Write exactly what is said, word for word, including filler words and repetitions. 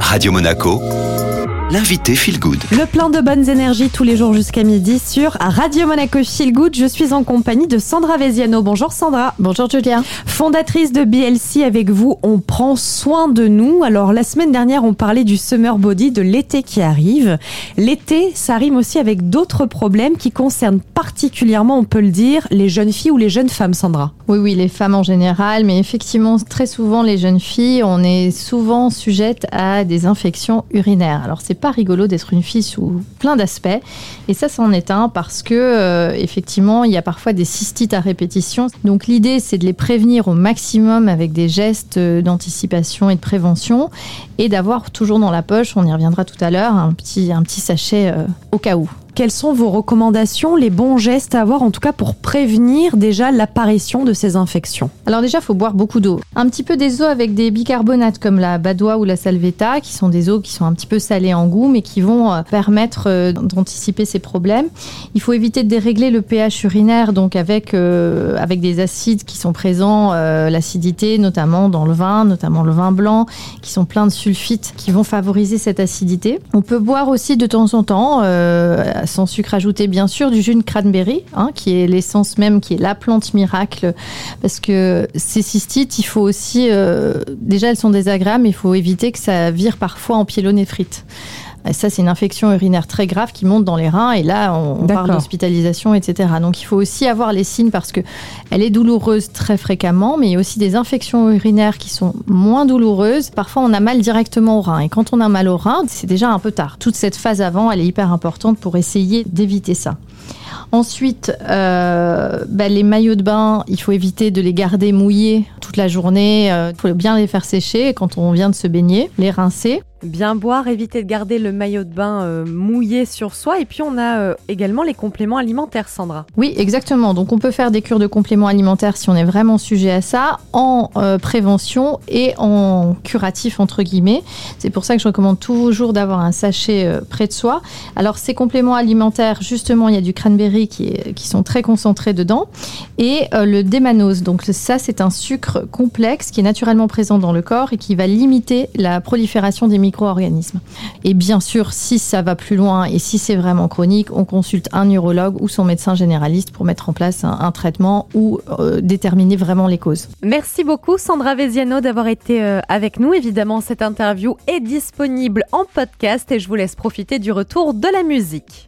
Radio Monaco, l'invité Feel Good. Le plein de bonnes énergies tous les jours jusqu'à midi sur Radio Monaco Feel Good. Je suis en compagnie de Sandra Veziano. Bonjour Sandra. Bonjour Julia. Fondatrice de B L C, avec vous, on prend soin de nous. Alors la semaine dernière, on parlait du summer body, de l'été qui arrive. L'été, ça rime aussi avec d'autres problèmes qui concernent particulièrement, on peut le dire, les jeunes filles ou les jeunes femmes, Sandra. Oui, oui, les femmes en général, mais effectivement, très souvent, les jeunes filles, on est souvent sujettes à des infections urinaires. Alors c'est pas rigolo d'être une fille sous plein d'aspects, et ça c'en est un parce que euh, effectivement il y a parfois des cystites à répétition, donc l'idée c'est de les prévenir au maximum avec des gestes d'anticipation et de prévention, et d'avoir toujours dans la poche, on y reviendra tout à l'heure, un petit, un petit sachet euh, au cas où. Quelles sont vos recommandations, les bons gestes à avoir en tout cas pour prévenir déjà l'apparition de ces infections? Alors déjà, il faut boire beaucoup d'eau. Un petit peu des eaux avec des bicarbonates comme la Badoit ou la Salvetat, qui sont des eaux qui sont un petit peu salées en goût, mais qui vont permettre d'anticiper ces problèmes. Il faut éviter de dérégler le pH urinaire, donc avec, euh, avec des acides qui sont présents, euh, l'acidité notamment dans le vin, notamment le vin blanc, qui sont pleins de sulfites qui vont favoriser cette acidité. On peut boire aussi de temps en temps, euh, sans sucre ajouté bien sûr, du jus de cranberry, hein, qui est l'essence même, qui est la plante miracle, parce que ces cystites, il faut aussi euh, déjà elles sont désagréables, mais il faut éviter que ça vire parfois en pyélonéphrite. Et ça, c'est une infection urinaire très grave qui monte dans les reins, et là, on, on parle d'hospitalisation, et cetera. Donc, il faut aussi avoir les signes, parce qu'elle est douloureuse très fréquemment, mais il y a aussi des infections urinaires qui sont moins douloureuses. Parfois, on a mal directement au rein, et quand on a mal au rein, c'est déjà un peu tard. Toute cette phase avant, elle est hyper importante pour essayer d'éviter ça. Ensuite, euh, bah, les maillots de bain, il faut éviter de les garder mouillés toute la journée. Il faut bien les faire sécher quand on vient de se baigner, les rincer. Bien boire, éviter de garder le maillot de bain euh, mouillé sur soi. Et puis, on a euh, également les compléments alimentaires, Sandra. Oui, exactement. Donc, on peut faire des cures de compléments alimentaires si on est vraiment sujet à ça, en euh, prévention et en curatif, entre guillemets. C'est pour ça que je recommande toujours d'avoir un sachet euh, près de soi. Alors, ces compléments alimentaires, justement, il y a du cranberry qui, est, qui sont très concentrés dedans, et euh, le D-mannose. Donc, ça, c'est un sucre complexe qui est naturellement présent dans le corps et qui va limiter la prolifération des micro-organismes. Et bien sûr, si ça va plus loin et si c'est vraiment chronique, on consulte un neurologue ou son médecin généraliste pour mettre en place un, un traitement ou euh, déterminer vraiment les causes. Merci beaucoup Sandra Veziano d'avoir été euh, avec nous. Évidemment, cette interview est disponible en podcast et je vous laisse profiter du retour de la musique.